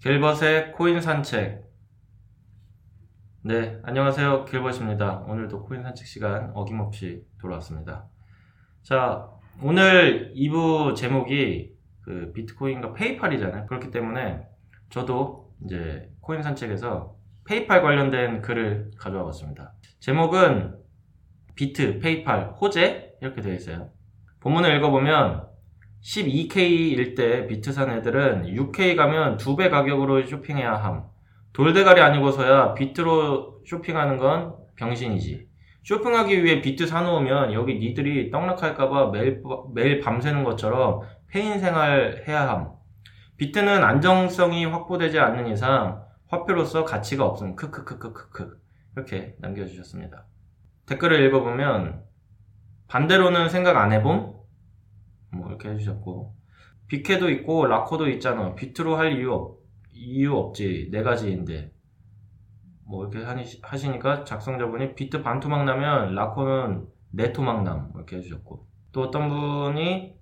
길벗의 코인 산책. 네, 안녕하세요. 길벗입니다. 오늘도 코인 산책 시간 어김없이 돌아왔습니다. 자, 오늘 2부 제목이 비트코인과 페이팔이잖아요. 그렇기 때문에 저도 이제 코인 산책에서 페이팔 관련된 글을 가져와 봤습니다. 제목은 비트, 페이팔, 호재? 이렇게 되어 있어요. 본문을 읽어보면 12K일 때 비트 산 애들은 6K 가면 2배 가격으로 쇼핑해야 함. 돌대가리 아니고서야 비트로 쇼핑하는 건 병신이지. 쇼핑하기 위해 비트 사놓으면 여기 니들이 떡락할까봐 매일 밤새는 것처럼 페인 생활 해야 함. 비트는 안정성이 확보되지 않는 이상 화폐로서 가치가 없음. 크크크크크크. 이렇게 남겨주셨습니다. 댓글을 읽어보면 반대로는 생각 안 해봄? 뭐 이렇게 해주셨고, 빅해도 있고 라코도 있잖아. 비트로 할 이유 없지. 네 가지인데. 뭐 이렇게 하시니까 작성자분이 비트 반 토막 나면 라코는 네 토막 남. 이렇게 해주셨고, 또 어떤 분이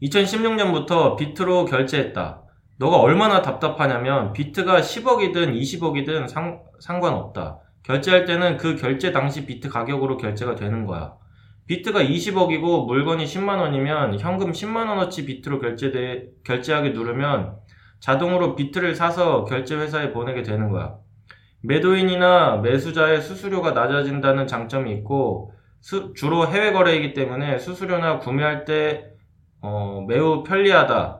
2016년부터 비트로 결제했다. 너가 얼마나 답답하냐면 비트가 10억이든 20억이든 상관없다. 결제할 때는 그 결제 당시 비트 가격으로 결제가 되는 거야. 비트가 20억이고 물건이 10만원이면 현금 10만원어치 비트로 결제하기 누르면 자동으로 비트를 사서 결제회사에 보내게 되는 거야. 매도인이나 매수자의 수수료가 낮아진다는 장점이 있고 주로 해외 거래이기 때문에 수수료나 구매할 때 매우 편리하다.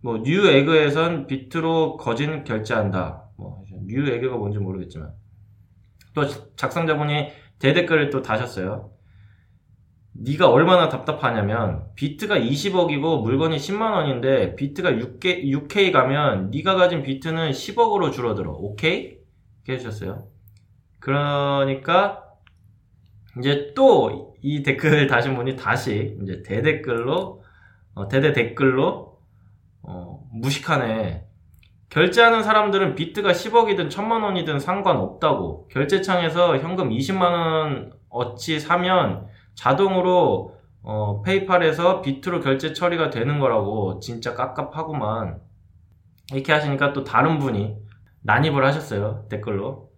뭐 뉴에그에선 비트로 거진 결제한다. 뭐 뉴에그가 뭔지 모르겠지만, 또 작성자분이 대댓글을 또 다셨어요. 네가 얼마나 답답하냐면 비트가 20억이고 물건이 10만원인데 비트가 6K 가면 네가 가진 비트는 10억으로 줄어들어. 오케이? 이렇게 해주셨어요. 그러니까 이제 또 이 댓글을 다신 분이 다시 이제 대댓글로 무식하네. 결제하는 사람들은 비트가 10억이든 1000만원이든 상관없다고. 결제창에서 현금 20만원 어치 사면 자동으로 페이팔에서 비트로 결제 처리가 되는 거라고. 진짜 깝깝하구만. 이렇게 하시니까 또 다른 분이 난입을 하셨어요. 댓글로.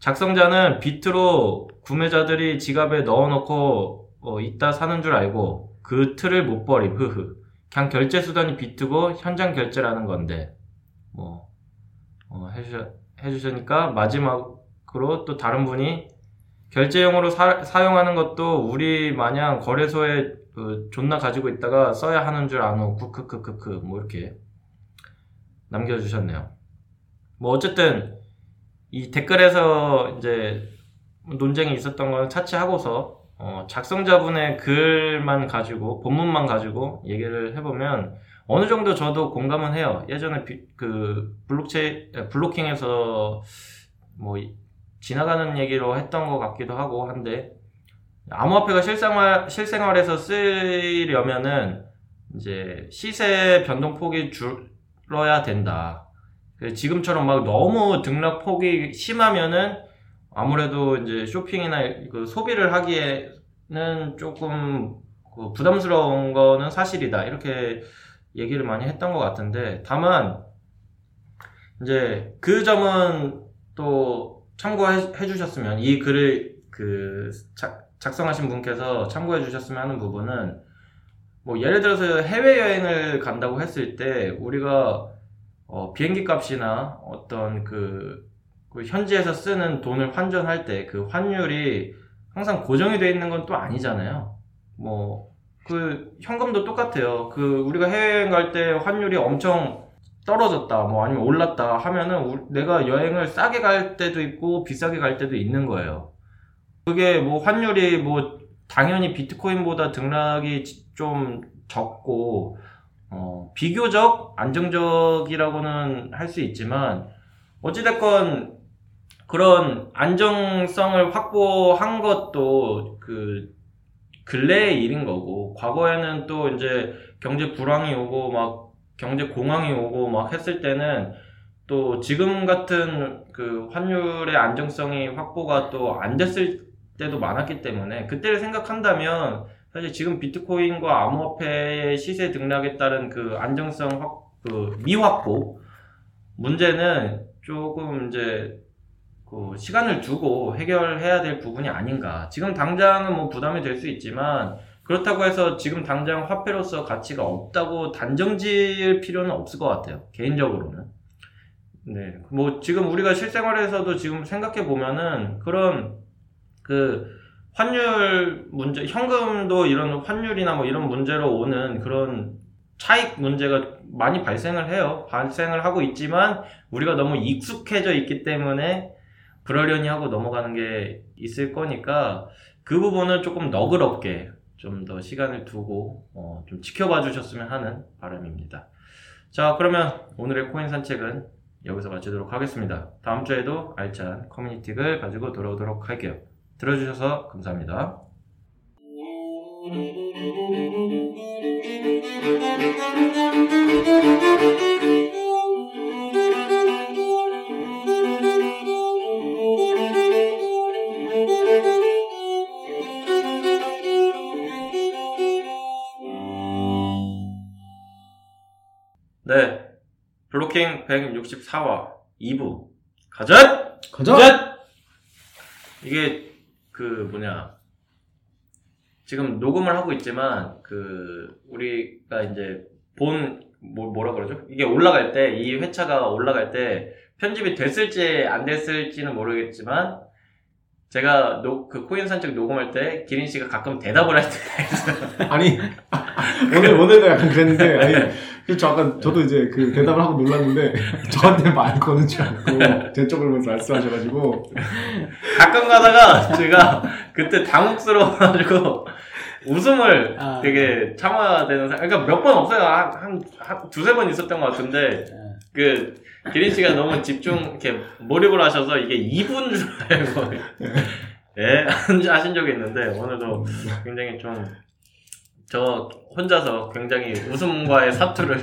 작성자는 비트로 구매자들이 지갑에 넣어놓고 이따 사는 줄 알고 그 틀을 못 버림. 흐흐. 그냥 결제 수단이 비트고 현장 결제라는 건데. 뭐 해주시니까 마지막으로 또 다른 분이 결제용으로 사용하는 것도 우리 마냥 거래소에 존나 가지고 있다가 써야 하는 줄 아노. 크크크크크. 뭐 이렇게 남겨주셨네요. 뭐 어쨌든 이 댓글에서 이제 논쟁이 있었던 건 차치하고서 작성자분의 글만 가지고, 본문만 가지고 얘기를 해보면 어느 정도 저도 공감은 해요. 예전에 블로킹에서 뭐 지나가는 얘기로 했던 것 같기도 하고 한데, 암호화폐가 실생활에서 쓰려면은 이제 시세 변동폭이 줄어야 된다. 지금처럼 막 너무 등락폭이 심하면은 아무래도 이제 쇼핑이나 그 소비를 하기에는 조금 그 부담스러운 거는 사실이다. 이렇게 얘기를 많이 했던 것 같은데, 다만 이제 그 점은 또 참고해 주셨으면, 이 글을 작성하신 분께서 참고해 주셨으면 하는 부분은, 뭐 예를 들어서 해외여행을 간다고 했을 때 우리가 비행기 값이나 어떤 그 현지에서 쓰는 돈을 환전할 때 그 환율이 항상 고정이 돼 있는 건 또 아니잖아요. 뭐 그 현금도 똑같아요. 그 우리가 해외여행 갈 때 환율이 엄청 떨어졌다, 뭐 아니면 올랐다 하면은 내가 여행을 싸게 갈 때도 있고 비싸게 갈 때도 있는 거예요. 그게 뭐 환율이 뭐 당연히 비트코인보다 등락이 좀 적고 비교적 안정적이라고는 할 수 있지만, 어찌됐건 그런 안정성을 확보한 것도 그 근래의 일인 거고, 과거에는 또 이제 경제 불황이 오고 막 경제 공황이 오고 막 했을 때는 또 지금 같은 그 환율의 안정성이 확보가 또 안 됐을 때도 많았기 때문에 그때를 생각한다면 사실 지금 비트코인과 암호화폐의 시세 등락에 따른 그 안정성 그 미확보 문제는 조금 이제 그 시간을 두고 해결해야 될 부분이 아닌가. 지금 당장은 뭐 부담이 될 수 있지만 그렇다고 해서 지금 당장 화폐로서 가치가 없다고 단정 지을 필요는 없을 것 같아요. 개인적으로는. 네. 뭐 지금 우리가 실생활에서도 지금 생각해 보면은 그런 그 환율 문제, 현금도 이런 환율이나 뭐 이런 문제로 오는 그런 차익 문제가 많이 발생을 해요. 발생을 하고 있지만 우리가 너무 익숙해져 있기 때문에 그러려니 하고 넘어가는 게 있을 거니까 그 부분은 조금 너그럽게 좀 더 시간을 두고 좀 지켜봐 주셨으면 하는 바람입니다. 자, 그러면 오늘의 코인 산책은 여기서 마치도록 하겠습니다. 다음 주에도 알찬 커뮤니티를 가지고 돌아오도록 할게요. 들어주셔서 감사합니다. 네, 블로킹 164화 2부 가자! 이게 지금 녹음을 하고 있지만, 우리가 이제 뭐라 그러죠? 이게 올라갈 때, 이 회차가 올라갈 때, 편집이 됐을지 안 됐을지는 모르겠지만, 제가 그 코인 산책 녹음할 때, 기린 씨가 가끔 대답을 할 때가 있어요. 아니, 오늘도 약간 그랬는데, 아니, 저도 이제 대답을 하고 놀랐는데, 저한테 말 거는 줄 알고, 제 쪽을 보면서 말씀하셔가지고. 가끔 가다가, 제가 그때 당혹스러워가지고, 웃음을 되게 참아야 되는 상황, 그러니까 몇 번 없어요. 한 두세 번 있었던 것 같은데, 기린 씨가 너무 이렇게 몰입을 하셔서 이게 2분 줄 알고, 하신 적이 있는데, 오늘도 굉장히 저 혼자서 굉장히 웃음과의 사투를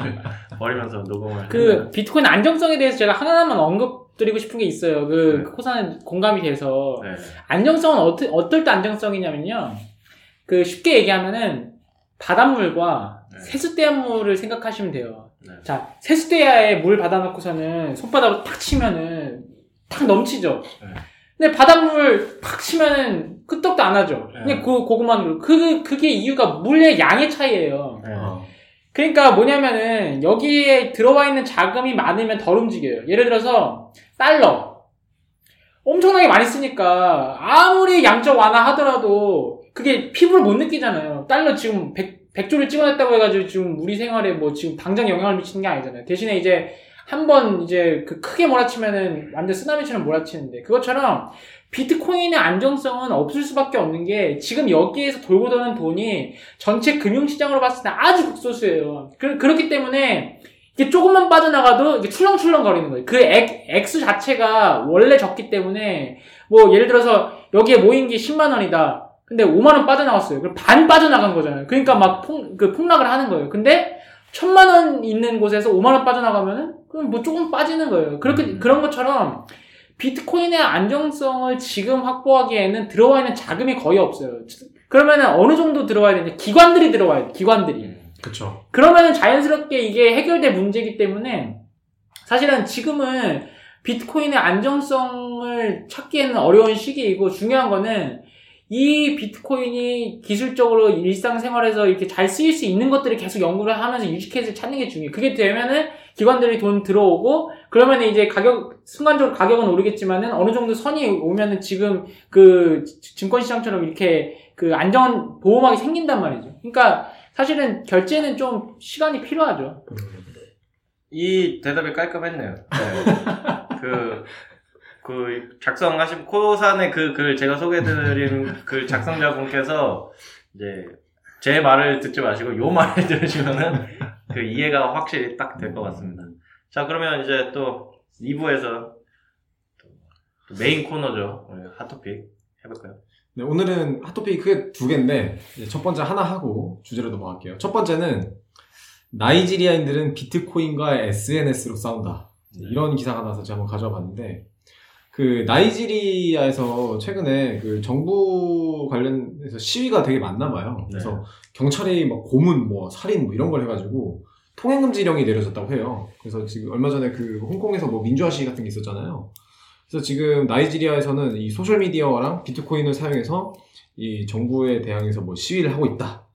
벌이면서 녹음을. 비트코인 안정성에 대해서 제가 하나만 언급드리고 싶은 게 있어요. 코사는 공감이 돼서. 네. 안정성은 어떨 때 안정성이냐면요. 쉽게 얘기하면은, 바닷물과 세숫대야물을 생각하시면 돼요. 네. 자, 세숫대야에 물 받아놓고서는 손바닥으로 탁 치면은 탁 넘치죠. 네. 근데 바닷물 탁 치면은 끄떡도 안 하죠. 네. 근데 그것만으로. 그게 이유가 물의 양의 차이예요. 네. 그러니까 뭐냐면은, 여기에 들어와 있는 자금이 많으면 덜 움직여요. 예를 들어서, 달러. 엄청나게 많이 쓰니까, 아무리 양적 완화하더라도, 그게 피부를 못 느끼잖아요. 달러 지금 100조를 찍어냈다고 해가지고 지금 우리 생활에 지금 당장 영향을 미치는 게 아니잖아요. 대신에 이제 한번 이제 크게 몰아치면은 완전 쓰나미처럼 몰아치는데, 그것처럼 비트코인의 안정성은 없을 수밖에 없는 게 지금 여기에서 돌고 도는 돈이 전체 금융시장으로 봤을 때 아주 극소수예요. 그렇기 때문에 이게 조금만 빠져나가도 이게 출렁출렁 거리는 거예요. 액수 자체가 원래 적기 때문에 예를 들어서 여기에 모인 게 10만 원이다. 근데 5만원 빠져나갔어요. 그럼 반 빠져나간 거잖아요. 그러니까 폭락을 하는 거예요. 근데 1000만원 있는 곳에서 5만원 빠져나가면은, 그럼 조금 빠지는 거예요. 그런 것처럼, 비트코인의 안정성을 지금 확보하기에는 들어와 있는 자금이 거의 없어요. 그러면은 어느 정도 들어와야 되는데, 기관들이 들어와야 돼요. 기관들이. 그쵸. 그러면은 자연스럽게 이게 해결될 문제이기 때문에, 사실은 지금은 비트코인의 안정성을 찾기에는 어려운 시기이고, 중요한 거는, 이 비트코인이 기술적으로 일상생활에서 이렇게 잘 쓰일 수 있는 것들을 계속 연구를 하면서 유지케이스를 찾는 게 중요해요. 그게 되면은 기관들이 돈 들어오고, 그러면 이제 순간적으로 가격은 오르겠지만은 어느 정도 선이 오면은 지금 증권시장처럼 이렇게 안정한 보호막이 생긴단 말이죠. 그러니까 사실은 결제는 좀 시간이 필요하죠. 이 대답이 깔끔했네요. 네. 작성하신 코산의 글 제가 소개해드린 글 작성자분께서 이제 제 말을 듣지 마시고 요 말을 들으시면은 이해가 확실히 딱 될 것 같습니다. 자, 그러면 이제 또 2부에서 또 메인 코너죠. 오늘 핫토픽 해볼까요? 네, 오늘은 핫토픽이 크게 두 개인데, 첫 번째 하나 하고 주제로 넘어갈게요. 첫 번째는 나이지리아인들은 비트코인과 SNS로 싸운다. 이런 기사가 나서 제가 한번 가져와 봤는데, 그 나이지리아에서 최근에 그 정부 관련해서 시위가 되게 많나 봐요. 그래서 경찰이 막 고문, 뭐 살인, 뭐 이런 걸 해가지고 통행금지령이 내려졌다고 해요. 그래서 지금 얼마 전에 그 홍콩에서 뭐 민주화 시위 같은 게 있었잖아요. 그래서 지금 나이지리아에서는 이 소셜 미디어랑 비트코인을 사용해서 이 정부에 대항해서 뭐 시위를 하고 있다.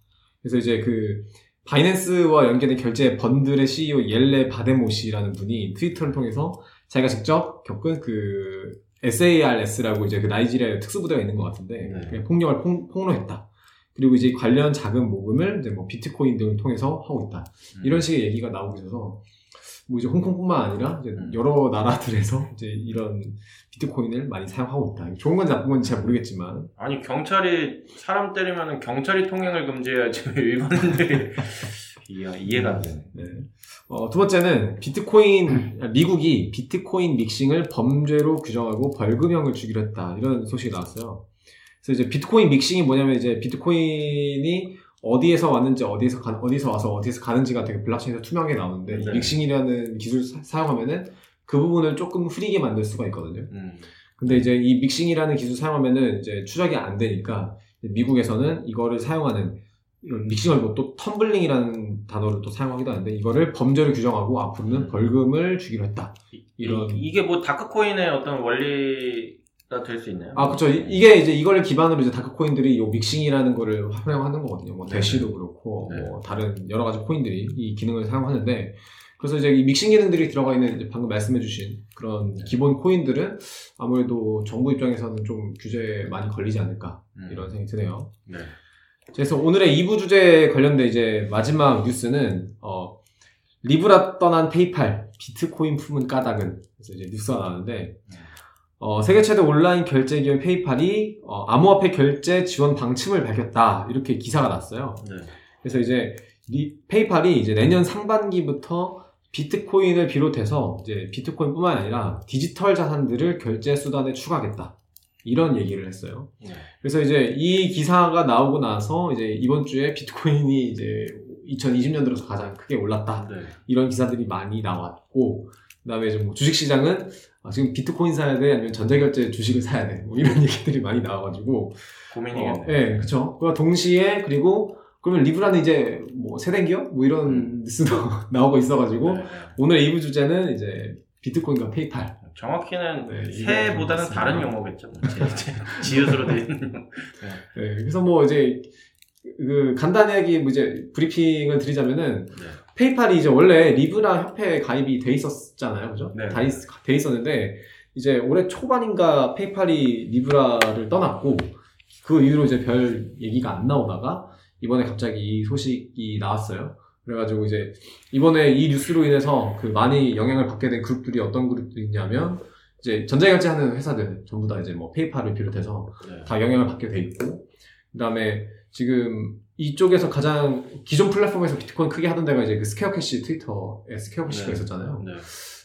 그래서 이제 그 바이낸스와 연계된 결제 번들의 CEO 옐레 바데모 씨라는 분이 트위터를 통해서 자기가 직접 겪은 그 SARS라고 이제 그 나이지리아의 특수부대가 있는 것 같은데 폭력을 폭로했다. 그리고 이제 관련 자금 모금을 이제 뭐 비트코인 등을 통해서 하고 있다. 이런 식의 얘기가 나오고 있어서 뭐 이제 홍콩뿐만 아니라 이제 여러 나라들에서 이제 이런 비트코인을 많이 사용하고 있다. 좋은 건지 나쁜 건지 잘 모르겠지만. 아니, 경찰이 사람 때리면은 경찰이 통행을 금지해야지 일반인들이. 이야, 이해가 안 되네. 네. 두 번째는 비트코인, 미국이 비트코인 믹싱을 범죄로 규정하고 벌금형을 주기로 했다. 이런 소식이 나왔어요. 그래서 이제 비트코인 믹싱이 뭐냐면 이제 비트코인이 어디에서 왔는지 어디서 와서 어디에서 가는지가 되게 블록체인에서 투명하게 나오는데 이 믹싱이라는 기술을 사용하면은 그 부분을 조금 흐리게 만들 수가 있거든요. 근데 이제 이 믹싱이라는 기술 사용하면은 이제 추적이 안 되니까 미국에서는 이거를 사용하는 믹싱을 뭐 또 텀블링이라는 단어를 또 사용하기도 하는데 이거를 범죄로 규정하고 앞으로는 벌금을 주기로 했다. 이런 이게 뭐 다크코인의 어떤 원리 될 수 있나요? 아, 그쵸. 이게 이제 이걸 기반으로 이제 다크코인들이 요 믹싱이라는 거를 활용하는 거거든요. 뭐, 대시도 그렇고, 뭐, 다른 여러 가지 코인들이 이 기능을 사용하는데, 그래서 이제 이 믹싱 기능들이 들어가 있는 이제 방금 말씀해주신 그런 기본 코인들은 아무래도 정부 입장에서는 좀 규제에 많이 걸리지 않을까, 이런 생각이 드네요. 네. 그래서 오늘의 2부 주제에 관련된 이제 마지막 뉴스는, 리브라 떠난 페이팔, 비트코인 품은 까닭은, 그래서 이제 뉴스가 나왔는데, 세계 최대 온라인 결제 기업 페이팔이 암호화폐 결제 지원 방침을 밝혔다. 이렇게 기사가 났어요. 네. 그래서 이제 페이팔이 이제 내년 상반기부터 비트코인을 비롯해서 이제 비트코인뿐만 아니라 디지털 자산들을 결제 수단에 추가하겠다. 이런 얘기를 했어요. 네. 그래서 이제 이 기사가 나오고 나서 이제 이번 주에 비트코인이 이제 2020년 들어서 가장 크게 올랐다. 네. 이런 기사들이 많이 나왔고 그다음에 이제 뭐 주식 시장은 지금 비트코인 사야 돼? 아니면 전자결제 주식을 사야 돼? 뭐 이런 얘기들이 많이 나와가지고. 고민이겠네. 네, 그쵸. 그와 동시에, 그리고, 그러면 리브라는 이제, 뭐, 세대기업? 뭐 이런 뉴스도 나오고 있어가지고, 네. 오늘 2부 주제는 이제, 비트코인과 페이팔. 정확히는 네, 새보다는 다른 용어겠죠. 지읒으로 돼 있는. 네, 그래서 뭐 이제, 간단하게 뭐 이제, 브리핑을 드리자면은, 네. 페이팔이 이제 원래 리브라 협회에 가입이 돼 있었잖아요. 그죠? 네. 돼 있었는데, 이제 올해 초반인가 페이팔이 리브라를 떠났고, 그 이후로 이제 별 얘기가 안 나오다가, 이번에 갑자기 이 소식이 나왔어요. 그래가지고 이제, 이번에 이 뉴스로 인해서 그 많이 영향을 받게 된 그룹들이 어떤 그룹들이 있냐면, 이제 전자결제 하는 회사들 전부 다 이제 뭐 페이팔을 비롯해서 다 영향을 받게 돼 있고, 그 다음에 지금, 이쪽에서 가장 기존 플랫폼에서 비트코인 크게 하던 데가 이제 그 스퀘어 캐시 트위터에 스퀘어 캐시가 있었잖아요. 네.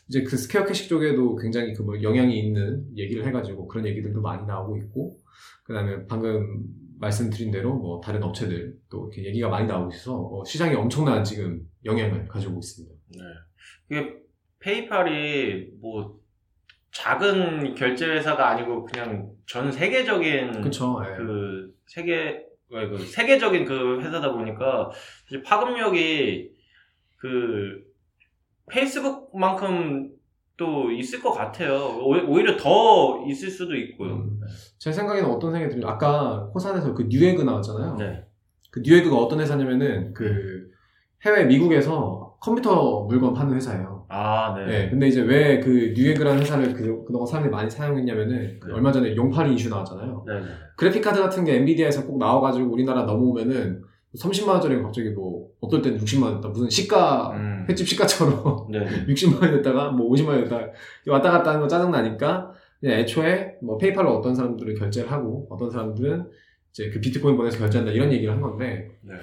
이제 그 스퀘어 캐시 쪽에도 굉장히 그 뭐 영향이 있는 얘기를 해가지고 그런 얘기들도 많이 나오고 있고, 그 다음에 방금 말씀드린 대로 뭐 다른 업체들 또 이렇게 얘기가 많이 나오고 있어서 시장이 엄청난 지금 영향을 가지고 있습니다. 네. 이게 페이팔이 뭐 작은 결제회사가 아니고 그냥 전 세계적인 그쵸, 네. 그 세계 세계적인 그 회사다 보니까, 사실 파급력이, 페이스북만큼 또 있을 것 같아요. 오히려 더 있을 수도 있고요. 제 생각에는 어떤 생각이 들어요? 아까 코산에서 그 뉴에그 나왔잖아요. 네. 그 뉴에그가 어떤 회사냐면은, 해외 미국에서 컴퓨터 물건 파는 회사예요. 아, 네. 네. 근데 이제 왜 그 뉴에그라는 회사를 그동안 사람들이 많이 사용했냐면은 그 얼마 전에 용팔이 이슈 나왔잖아요. 네. 그래픽카드 같은 게 엔비디아에서 꼭 나와가지고 우리나라 넘어오면은 30만원짜리가 갑자기 뭐 어떨 때는 60만원 됐다. 무슨 시가, 횟집 시가처럼 60만원 됐다가 뭐 50만원 됐다가 왔다 갔다 하는 거 짜증나니까 그냥 애초에 뭐 페이팔로 어떤 사람들을 결제를 하고 어떤 사람들은 이제 그 비트코인 보내서 결제한다 이런 얘기를 한 건데 네.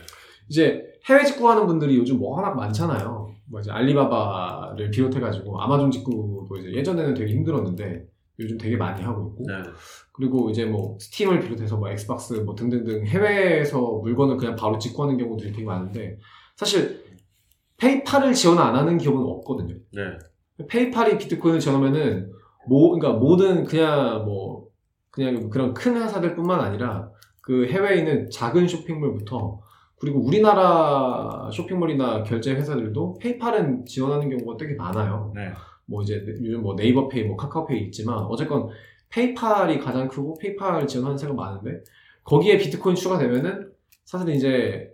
이제 해외 직구하는 분들이 요즘 뭐 워낙 많잖아요. 뭐 이제 알리바바를 비롯해가지고 아마존 직구도 이제 예전에는 되게 힘들었는데 요즘 되게 많이 하고 있고. 네. 그리고 이제 뭐 스팀을 비롯해서 뭐 엑스박스 뭐 등등등 해외에서 물건을 그냥 바로 직구하는 경우들이 되게 많은데 사실 페이팔을 지원 안 하는 기업은 없거든요. 네. 페이팔이 비트코인을 저으면은 그러니까 모든 그냥 뭐 그냥 그런 큰 회사들뿐만 아니라 그 해외에 있는 작은 쇼핑몰부터 그리고 우리나라 쇼핑몰이나 결제 회사들도 페이팔은 지원하는 경우가 되게 많아요. 네. 뭐 이제 요즘 뭐 네이버 페이, 뭐 카카오 페이 있지만 어쨌건 페이팔이 가장 크고 페이팔 지원하는 회사가 많은데 거기에 비트코인 추가되면은 사실 이제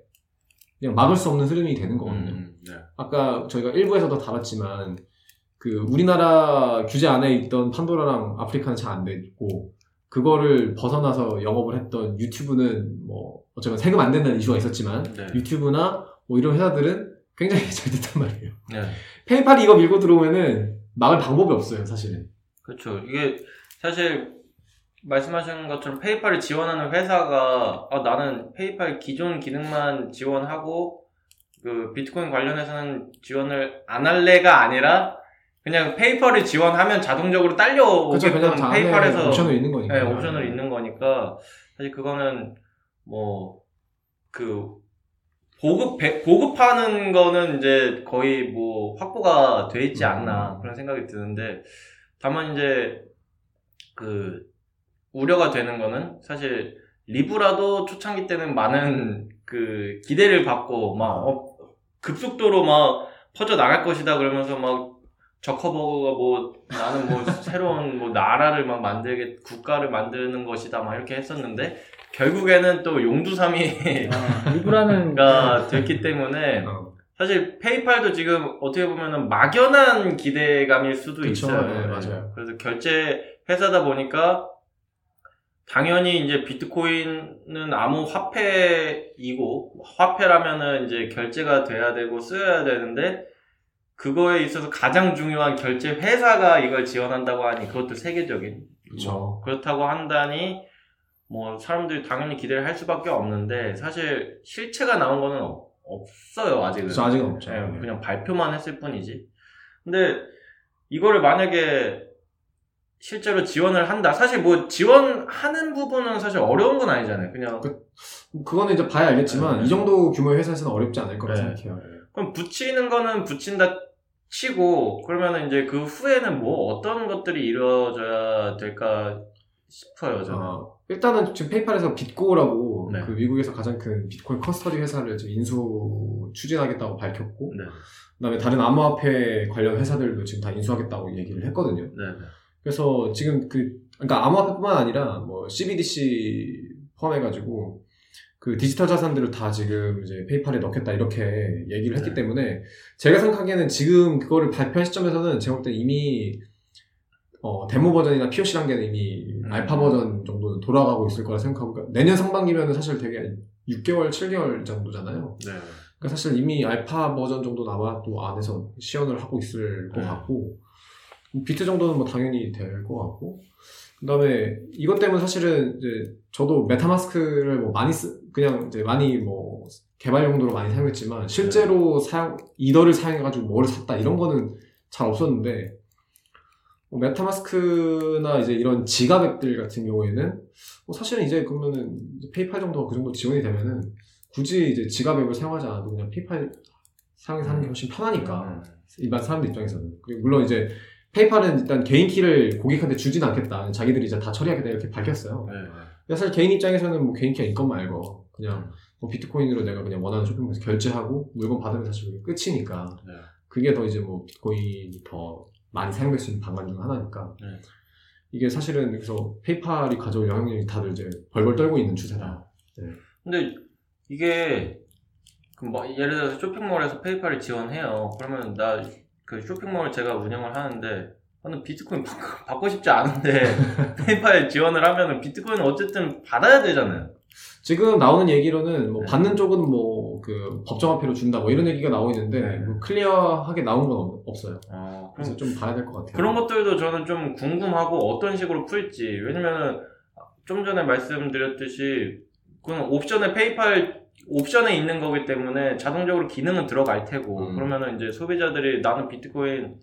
그냥 막을 수 없는 흐름이 되는 거거든요. 네. 아까 저희가 일부에서도 다뤘지만 그 우리나라 규제 안에 있던 판도라랑 아프리카는 잘 안 돼 있고 그거를 벗어나서 영업을 했던 유튜브는 뭐 어쩌면 세금 안 낸다는 이슈가 있었지만 네. 유튜브나 뭐 이런 회사들은 굉장히 잘 됐단 말이에요. 네. 페이팔이 이거 밀고 들어오면은 막을 방법이 없어요, 사실은. 그렇죠. 이게 사실 말씀하신 것처럼 페이팔을 지원하는 회사가 나는 페이팔 기존 기능만 지원하고 그 비트코인 관련해서는 지원을 안 할래가 아니라 그냥 페이팔을 지원하면 자동적으로 딸려오게끔 그렇죠, 페이팔에서 옵션을 있는 거니까. 네, 옵션을 있는 거니까 사실 그거는 뭐 그 보급하는 거는 이제 거의 뭐 확보가 돼 있지 않나 그런 생각이 드는데 다만 이제 그 우려가 되는 거는 사실 리브라도 초창기 때는 많은 그 기대를 받고 막 급속도로 막 퍼져 나갈 것이다 그러면서 막 저커버거가 뭐 나는 뭐 새로운 뭐 나라를 막 국가를 만드는 것이다 막 이렇게 했었는데 결국에는 또 용두삼이 리브라는가 됐기 때문에 사실 페이팔도 지금 어떻게 보면은 막연한 기대감일 수도 그쵸, 있어요. 네, 맞아요. 그래서 결제 회사다 보니까 당연히 이제 비트코인은 아무 화폐이고 화폐라면은 이제 결제가 돼야 되고 쓰여야 되는데 그거에 있어서 가장 중요한 결제 회사가 이걸 지원한다고 하니 그것도 세계적인 그렇죠. 그렇다고 한다니 뭐 사람들이 당연히 기대를 할 수밖에 없는데 사실 실체가 나온 거는 없어요 아직은. 그렇죠, 아직은 없죠. 네, 그냥 발표만 했을 뿐이지. 근데 이거를 만약에 실제로 지원을 한다. 사실 뭐 지원하는 부분은 사실 어려운 건 아니잖아요. 그냥 그거는 이제 봐야 알겠지만 네. 이 정도 규모의 회사에서는 어렵지 않을 거라 네. 생각해요. 그럼 붙이는 거는 붙인다 치고 그러면 이제 그 후에는 뭐 어떤 것들이 이루어져야 될까 싶어요. 저는. 일단은 지금 페이팔에서 빗고라고 네. 그 미국에서 가장 큰 비트코인 커스터디 회사를 지금 인수 추진하겠다고 밝혔고 네. 그다음에 다른 암호화폐 관련 회사들도 지금 다 인수하겠다고 얘기를 했거든요. 네. 그래서 지금 그러니까 암호화폐뿐만 아니라 뭐 CBDC 포함해가지고 그 디지털 자산들을 다 지금 이제 페이팔에 넣겠다 이렇게 얘기를 했기 네. 때문에 제가 생각하기에는 지금 그거를 발표한 시점에서는 제가 볼 때 이미 데모 버전이나 POC 단계는 이미 알파 버전 정도는 돌아가고 있을 거라 생각하고 그러니까 내년 상반기면은 사실 되게 6개월, 7개월 정도잖아요. 네. 그러니까 사실 이미 알파 버전 정도는 아마 또 안에서 시연을 하고 있을 것 같고. 비트 정도는 뭐 당연히 될 것 같고. 그 다음에, 이것 때문에 사실은 이제, 저도 메타마스크를 뭐 그냥 이제 많이 뭐, 개발 용도로 많이 사용했지만, 실제로 네. 이더를 사용해가지고 뭐를 샀다, 이런 거는 잘 없었는데, 뭐 메타마스크나 이제 이런 지갑 앱들 같은 경우에는, 뭐 사실은 이제 그러면은, 페이팔 정도가 그 정도 지원이 되면은, 굳이 이제 지갑 앱을 사용하지 않아도 그냥 페이팔 사용해서 하는 게 훨씬 편하니까, 일반 사람들 입장에서는. 그리고 물론 이제, 페이팔은 일단 개인 키를 고객한테 주진 않겠다. 자기들이 이제 다 처리하겠다. 이렇게 밝혔어요. 네. 사실 개인 입장에서는 뭐 개인 키가 있건 말고, 그냥 뭐 비트코인으로 내가 그냥 원하는 쇼핑몰에서 결제하고 물건 받으면 사실 그게 끝이니까. 네. 그게 더 이제 뭐 비트코인이 더 많이 사용될 수 있는 방안 중 하나니까. 네. 이게 사실은 그래서 페이팔이 가져올 영향력이 다들 이제 벌벌 떨고 있는 추세다. 네. 근데 이게, 뭐 예를 들어서 쇼핑몰에서 페이팔을 지원해요. 그러면 그 쇼핑몰을 제가 운영을 하는데 저는 비트코인 받고 싶지 않은데 페이팔 지원을 하면은 비트코인은 어쨌든 받아야 되잖아요. 지금 나오는 얘기로는 뭐 네. 받는 쪽은 뭐 그 법정화폐로 준다 뭐 이런 얘기가 나오고 있는데 네. 뭐 클리어하게 나온 건 없어요. 그래서 좀 봐야 될 것 같아요. 그런 것들도 저는 좀 궁금하고 어떤 식으로 풀지. 왜냐면은 좀 전에 말씀드렸듯이 그건 옵션에 있는 거기 때문에 자동적으로 기능은 들어갈 테고 그러면은 이제 소비자들이 나는 비트코인으로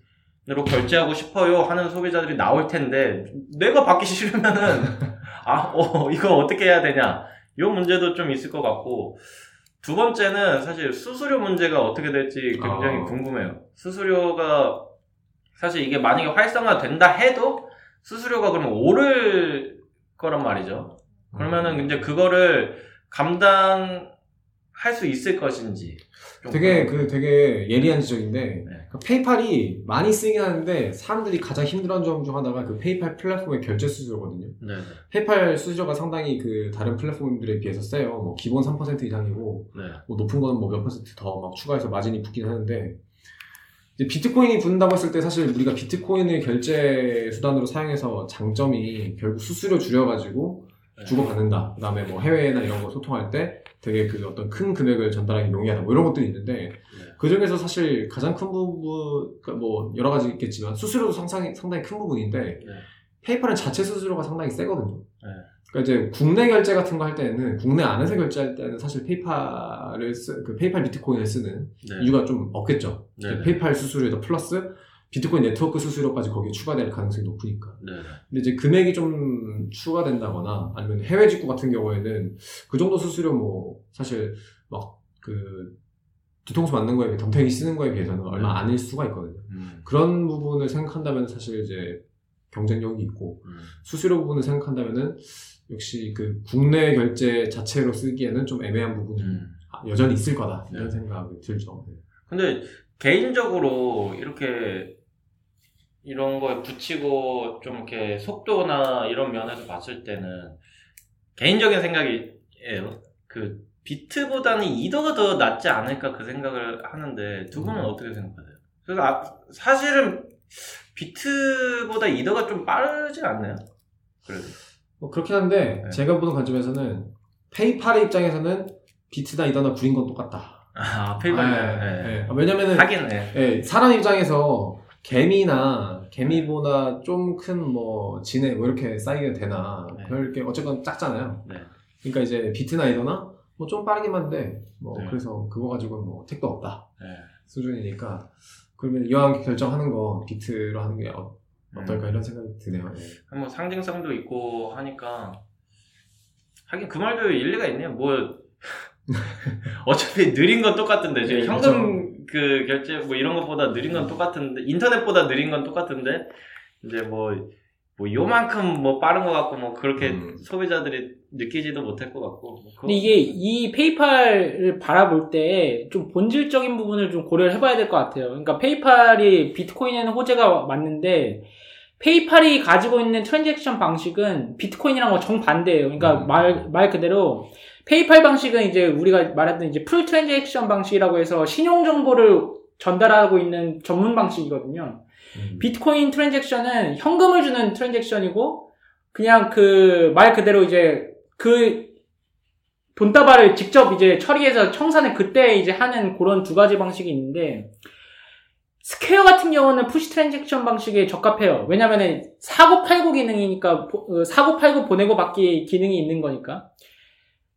결제하고 싶어요 하는 소비자들이 나올 텐데 내가 받기 싫으면은 이거 어떻게 해야 되냐 이 문제도 좀 있을 것 같고 두 번째는 사실 수수료 문제가 어떻게 될지 굉장히 궁금해요. 수수료가 사실 이게 만약에 활성화된다 해도 수수료가 그러면 오를 거란 말이죠. 그러면은 이제 그거를 감당할 수 있을 것인지. 되게 되게 예리한 지적인데, 네. 페이팔이 많이 쓰이긴 하는데 사람들이 가장 힘들어하는 점 중 하나가 그 페이팔 플랫폼의 결제 수수료거든요. 네. 페이팔 수수료가 상당히 그 다른 플랫폼들에 비해서 세요. 뭐 기본 3% 이상이고, 네. 뭐 높은 거는 뭐 몇 퍼센트 더 막 추가해서 마진이 붙긴 하는데. 이제 비트코인이 붙는다고 했을 때 사실 우리가 비트코인을 결제 수단으로 사용해서 장점이 결국 수수료 줄여가지고 주고받는다. 그 다음에 뭐 해외나 이런 거 소통할 때 되게 그 어떤 큰 금액을 전달하기 용이하다. 뭐 이런 것들이 있는데 그 중에서 사실 가장 큰 부분, 뭐 여러 가지 있겠지만 수수료도 상당히 큰 부분인데 페이팔은 자체 수수료가 상당히 세거든요. 그러니까 이제 국내 결제 같은 거 할 때는 국내 안에서 결제할 때는 사실 페이팔 비트코인을 쓰는 네. 이유가 좀 없겠죠. 네. 페이팔 수수료에다 플러스 비트코인 네트워크 수수료까지 거기에 추가될 가능성이 높으니까. 네. 근데 이제 금액이 좀 추가된다거나 아니면 해외 직구 같은 경우에는 그 정도 수수료 뭐 사실 막 그 뒤통수 맞는 거에 비해 덤탱이 쓰는 거에 비해서는 얼마 아닐 수가 있거든요. 그런 부분을 생각한다면 사실 이제 경쟁력이 있고 수수료 부분을 생각한다면은 역시 그 국내 결제 자체로 쓰기에는 좀 애매한 부분이 여전히 있을 거다 이런 네. 생각이 들죠. 근데 개인적으로 이렇게 이런 거에 붙이고 좀 이렇게 속도나 이런 면에서 봤을 때는 개인적인 생각이에요. 그 비트보다는 이더가 더 낫지 않을까 그 생각을 하는데 두 분은 어떻게 생각하세요? 그래서 사실은 비트보다 이더가 좀 빠르지 않나요? 그래도. 뭐 그렇긴 한데 네. 제가 보는 관점에서는 페이팔의 입장에서는 비트나 이더나 부린 건 똑같다. 아 페이팔. 네. 네. 왜냐면은 하긴 네. 네. 사람 입장에서 개미보다 좀 큰 뭐 진해 뭐 이렇게 쌓이게 되나 네. 그렇게 어쨌건 작잖아요. 네. 그러니까 이제 비트나 이더나 뭐 좀 빠르긴 한데 뭐 네. 그래서 그거 가지고는 뭐 택도 없다 네. 수준이니까. 그러면 이왕 결정하는 거 비트로 하는 게 어떨까 이런 생각이 드네요. 한번 상징성도 있고 하니까 하긴 그 말도 일리가 있네요. 뭐 어차피 느린 건 똑같은데 네, 현금 그렇죠. 그 결제 뭐 이런 것보다 느린 건 똑같은데 인터넷보다 느린 건 똑같은데 이제 뭐 요만큼 뭐 빠른 것 같고 뭐 그렇게 소비자들이 느끼지도 못할 것 같고. 뭐 근데 이게 이 페이팔을 바라볼 때 좀 본질적인 부분을 좀 고려를 해봐야 될 것 같아요. 그러니까 페이팔이 비트코인에는 호재가 맞는데 페이팔이 가지고 있는 트랜잭션 방식은 비트코인이랑 정반대예요. 그러니까 말 그대로 페이팔 방식은 이제 우리가 말했던 이제 풀 트랜잭션 방식이라고 해서 신용 정보를 전달하고 있는 전문 방식이거든요. 비트코인 트랜잭션은 현금을 주는 트랜잭션이고 그냥 그 말 그대로 이제 그 돈다발을 직접 이제 처리해서 청산을 그때 이제 하는 그런 두 가지 방식이 있는데 스퀘어 같은 경우는 푸시 트랜잭션 방식에 적합해요. 왜냐면은 사고 팔고 기능이니까 사고 팔고 보내고 받기 기능이 있는 거니까.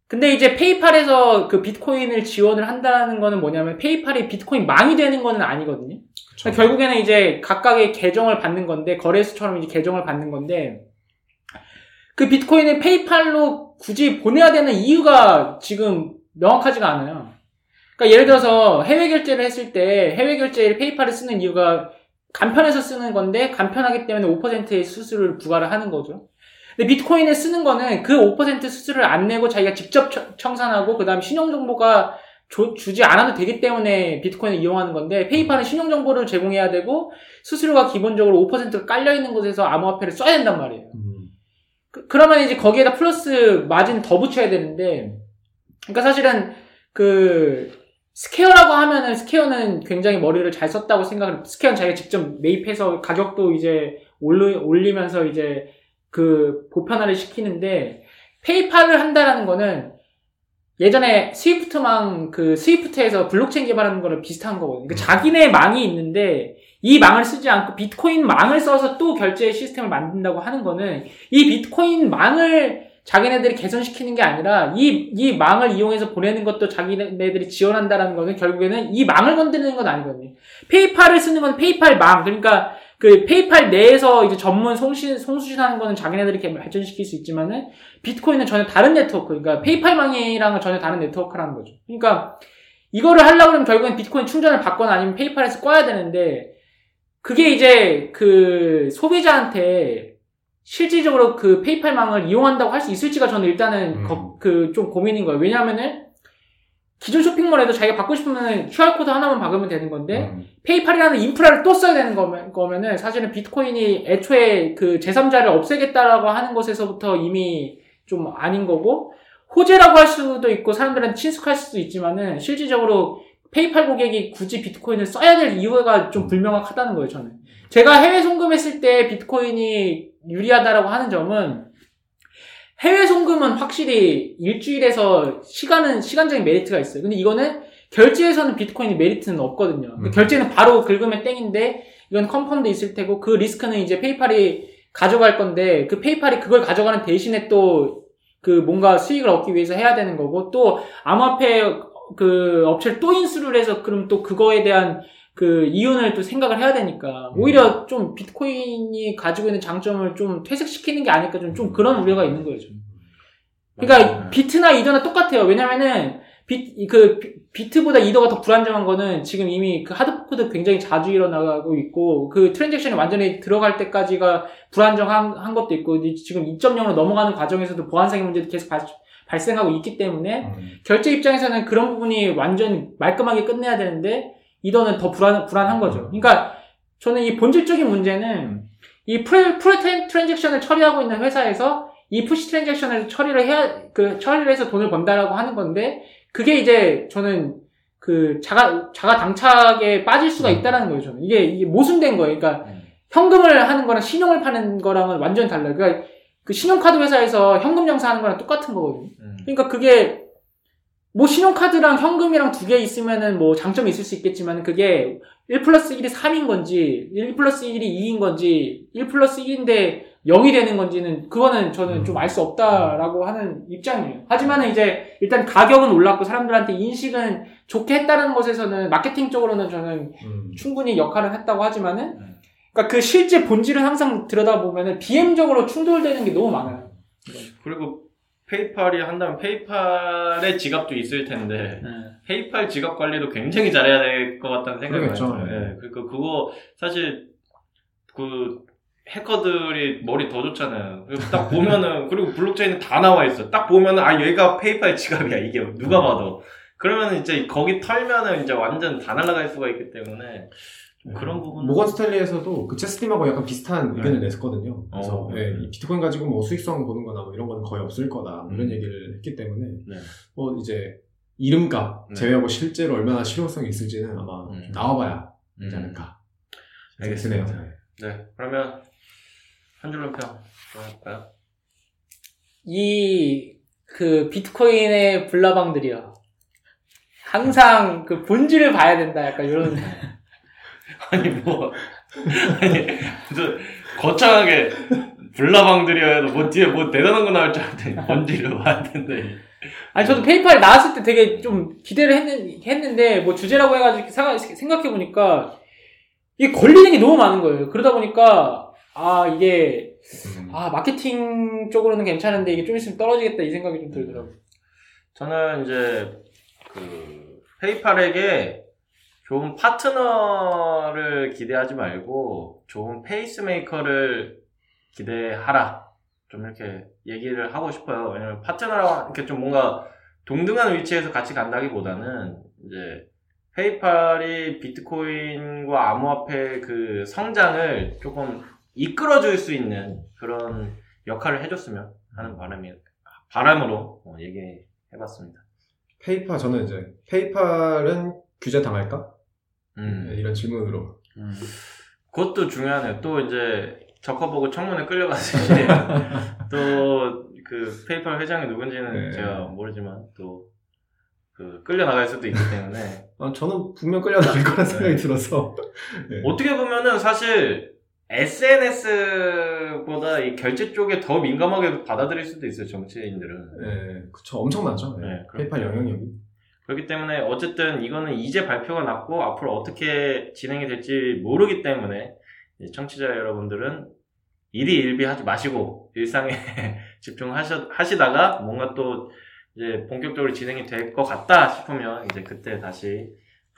근데 이제 페이팔에서 그 비트코인을 지원을 한다는 거는 뭐냐면 페이팔이 비트코인 망이 되는 거는 아니거든요. 그러니까 결국에는 이제 각각의 계정을 받는 건데 거래소처럼 이제 계정을 받는 건데 그 비트코인을 페이팔로 굳이 보내야 되는 이유가 지금 명확하지가 않아요. 그러니까 예를 들어서 해외 결제를 했을 때 해외 결제를 페이팔을 쓰는 이유가 간편해서 쓰는 건데 간편하기 때문에 5%의 수수료를 부과를 하는 거죠. 근데 비트코인을 쓰는 거는 그 5% 수수료를 안 내고 자기가 직접 청산하고 그 다음 신용정보가 주지 않아도 되기 때문에 비트코인을 이용하는 건데 페이팔은 신용정보를 제공해야 되고 수수료가 기본적으로 5%가 깔려있는 곳에서 암호화폐를 써야 된단 말이에요. 그러면 이제 거기에다 플러스 마진 더 붙여야 되는데 그러니까 사실은 그 스퀘어라고 하면은 스퀘어는 굉장히 머리를 잘 썼다고 생각을 스퀘어는 자기가 직접 매입해서 가격도 이제 올리면서 이제 그 보편화를 시키는데 페이팔을 한다라는 거는 예전에 스위프트망 그 스위프트에서 블록체인 개발하는 거랑 비슷한 거거든요. 그러니까 자기네 망이 있는데 이 망을 쓰지 않고 비트코인 망을 써서 또 결제 시스템을 만든다고 하는 거는 이 비트코인 망을 자기네들이 개선시키는 게 아니라 이 망을 이용해서 보내는 것도 자기네들이 지원한다라는 거는 결국에는 이 망을 건드리는 건 아니거든요. 페이팔을 쓰는 건 페이팔 망 그러니까 그 페이팔 내에서 이제 전문 송수신하는 거는 자기네들이 발전시킬 수 있지만은 비트코인은 전혀 다른 네트워크, 그러니까 페이팔망이랑은 전혀 다른 네트워크라는 거죠. 그러니까 이거를 하려고 하면 결국엔 비트코인 충전을 받거나 아니면 페이팔에서 꺼야 되는데 그게 이제 그 소비자한테 실질적으로 그 페이팔망을 이용한다고 할 수 있을지가 저는 일단은 그 좀 고민인 거예요. 왜냐하면은 기존 쇼핑몰에도 자기가 받고 싶으면 QR코드 하나만 박으면 되는 건데 페이팔이라는 인프라를 또 써야 되는 거면은 사실은 비트코인이 애초에 그 제3자를 없애겠다라고 하는 것에서부터 이미 좀 아닌 거고, 호재라고 할 수도 있고 사람들한테 친숙할 수도 있지만은 실질적으로 페이팔 고객이 굳이 비트코인을 써야 될 이유가 좀 불명확하다는 거예요. 저는 제가 해외 송금했을 때 비트코인이 유리하다라고 하는 점은, 해외 송금은 확실히 일주일에서 시간적인 메리트가 있어요. 근데 이거는 결제에서는 비트코인이 메리트는 없거든요. 결제는 바로 긁으면 땡인데, 이건 컨펌도 있을 테고, 그 리스크는 이제 페이팔이 가져갈 건데, 그 페이팔이 그걸 가져가는 대신에 또 그 뭔가 수익을 얻기 위해서 해야 되는 거고, 또 암호화폐 그 업체를 또 인수를 해서 그럼 또 그거에 대한 그 이윤을 또 생각을 해야 되니까 오히려 좀 비트코인이 가지고 있는 장점을 좀 퇴색시키는 게 아닐까, 좀 그런 우려가 있는 거예요. 좀. 그러니까 비트나 이더나 똑같아요. 왜냐면은 비트보다 이더가 더 불안정한 거는 지금 이미 그 하드코드 굉장히 자주 일어나고 있고, 그 트랜잭션이 완전히 들어갈 때까지가 불안정한 것도 있고, 지금 2.0으로 넘어가는 과정에서도 보안상의 문제도 계속 발생하고 있기 때문에 결제 입장에서는 그런 부분이 완전 말끔하게 끝내야 되는데 이더는 더 불안한 거죠. 그러니까 저는 이 본질적인 문제는 이 풀 트랜잭션을 처리하고 있는 회사에서 이 푸시 트랜잭션을 처리를 해서 돈을 번다라고 하는 건데, 그게 이제 저는 그 자가 당착에 빠질 수가 있다라는 거예요. 저는 이게 모순된 거예요. 그러니까 현금을 하는 거랑 신용을 파는 거랑은 완전 달라요. 그러니까 그 신용카드 회사에서 현금 장사하는 거랑 똑같은 거거든요. 그러니까 그게 뭐 신용카드랑 현금이랑 두 개 있으면은 뭐 장점이 있을 수 있겠지만, 그게 1+1이 3인 건지 1+1이 2인 건지 1+1인데 0이 되는 건지는, 그거는 저는 좀 알 수 없다라고 하는 입장이에요. 하지만은 이제 일단 가격은 올랐고 사람들한테 인식은 좋게 했다는 것에서는 마케팅적으로는 저는 충분히 역할을 했다고 하지만은, 그러니까 그 실제 본질을 항상 들여다보면은 비엠적으로 충돌되는 게 너무 많아요. 그리고 페이팔이 한다면 페이팔의 지갑도 있을 텐데, 페이팔 지갑 관리도 굉장히 잘해야 될 것 같다는 생각이 들어요. 네. 그러니까 그거 사실 그 해커들이 머리 더 좋잖아요. 딱 보면은 그리고 블록체인은 다 나와 있어. 딱 보면은 아 얘가 페이팔 지갑이야 이게 누가 봐도. 그러면 이제 거기 털면은 이제 완전 다 날아갈 수가 있기 때문에. 그런 부분 모건 스탠리에서도 그 체스팀하고 약간 비슷한 의견을 냈었거든요. 그래서 네, 비트코인 가지고 뭐 수익성 보는 거나 뭐 이런 건 거의 없을 거다 이런 얘기를 했기 때문에 뭐 이제 이름값 제외하고 실제로 얼마나 실용성이 있을지는 아마 나와봐야 되지 않을까. 알겠습니다. 네, 그러면 한 줄로 평 할까요? 이 그 비트코인의 불나방들이요, 항상 그 본질을 봐야 된다 약간 이런 아니 뭐 아니 무슨 거창하게 불나방들이어야 해도 뭐 뒤에 뭐 대단한 거 나올 줄 알았더니 본질로 봐야 된대. 아니 저도 페이팔 나왔을 때 되게 좀 기대를 했는데 뭐 주제라고 해가지고 생각해 보니까 이게 걸리는 게 너무 많은 거예요. 그러다 보니까 아 이게 아 마케팅 쪽으로는 괜찮은데 이게 좀 있으면 떨어지겠다 이 생각이 좀 들더라고요. 저는 이제 그 페이팔에게 좋은 파트너를 기대하지 말고 좋은 페이스메이커를 기대하라 좀 이렇게 얘기를 하고 싶어요. 왜냐면 파트너랑 이렇게 좀 뭔가 동등한 위치에서 같이 간다기보다는 이제 페이팔이 비트코인과 암호화폐 그 성장을 조금 이끌어줄 수 있는 그런 역할을 해줬으면 하는 바람으로 얘기해봤습니다. 페이팔 저는 이제 페이팔은 규제 당할까? 네, 이런 질문으로. 그것도 중요하네요. 또 이제 저커버그 청문회 끌려갔을 때 또 그 페이팔 회장이 누군지는 네. 제가 모르지만 또 그 끌려나갈 수도 있기 때문에. 저는 분명 끌려나갈 거란 생각이 들어서. 네. 어떻게 보면은 사실 SNS보다 이 결제 쪽에 더 민감하게 받아들일 수도 있어요, 정치인들은. 네, 그쵸. 엄청나죠. 네, 페이팔 영향력이. 그렇기 때문에 어쨌든 이거는 이제 발표가 났고 앞으로 어떻게 진행이 될지 모르기 때문에 청취자 여러분들은 일희일비하지 마시고 일상에 집중하시다가 뭔가 또 이제 본격적으로 진행이 될 것 같다 싶으면 이제 그때 다시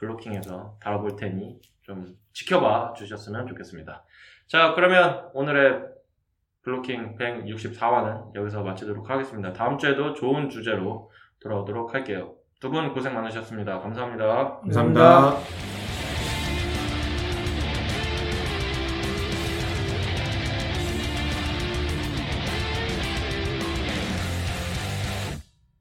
블로킹해서 다뤄볼 테니 좀 지켜봐 주셨으면 좋겠습니다. 자, 그러면 오늘의 블로킹 164화는 여기서 마치도록 하겠습니다. 다음 주에도 좋은 주제로 돌아오도록 할게요. 두 분 고생 많으셨습니다. 감사합니다. 감사합니다.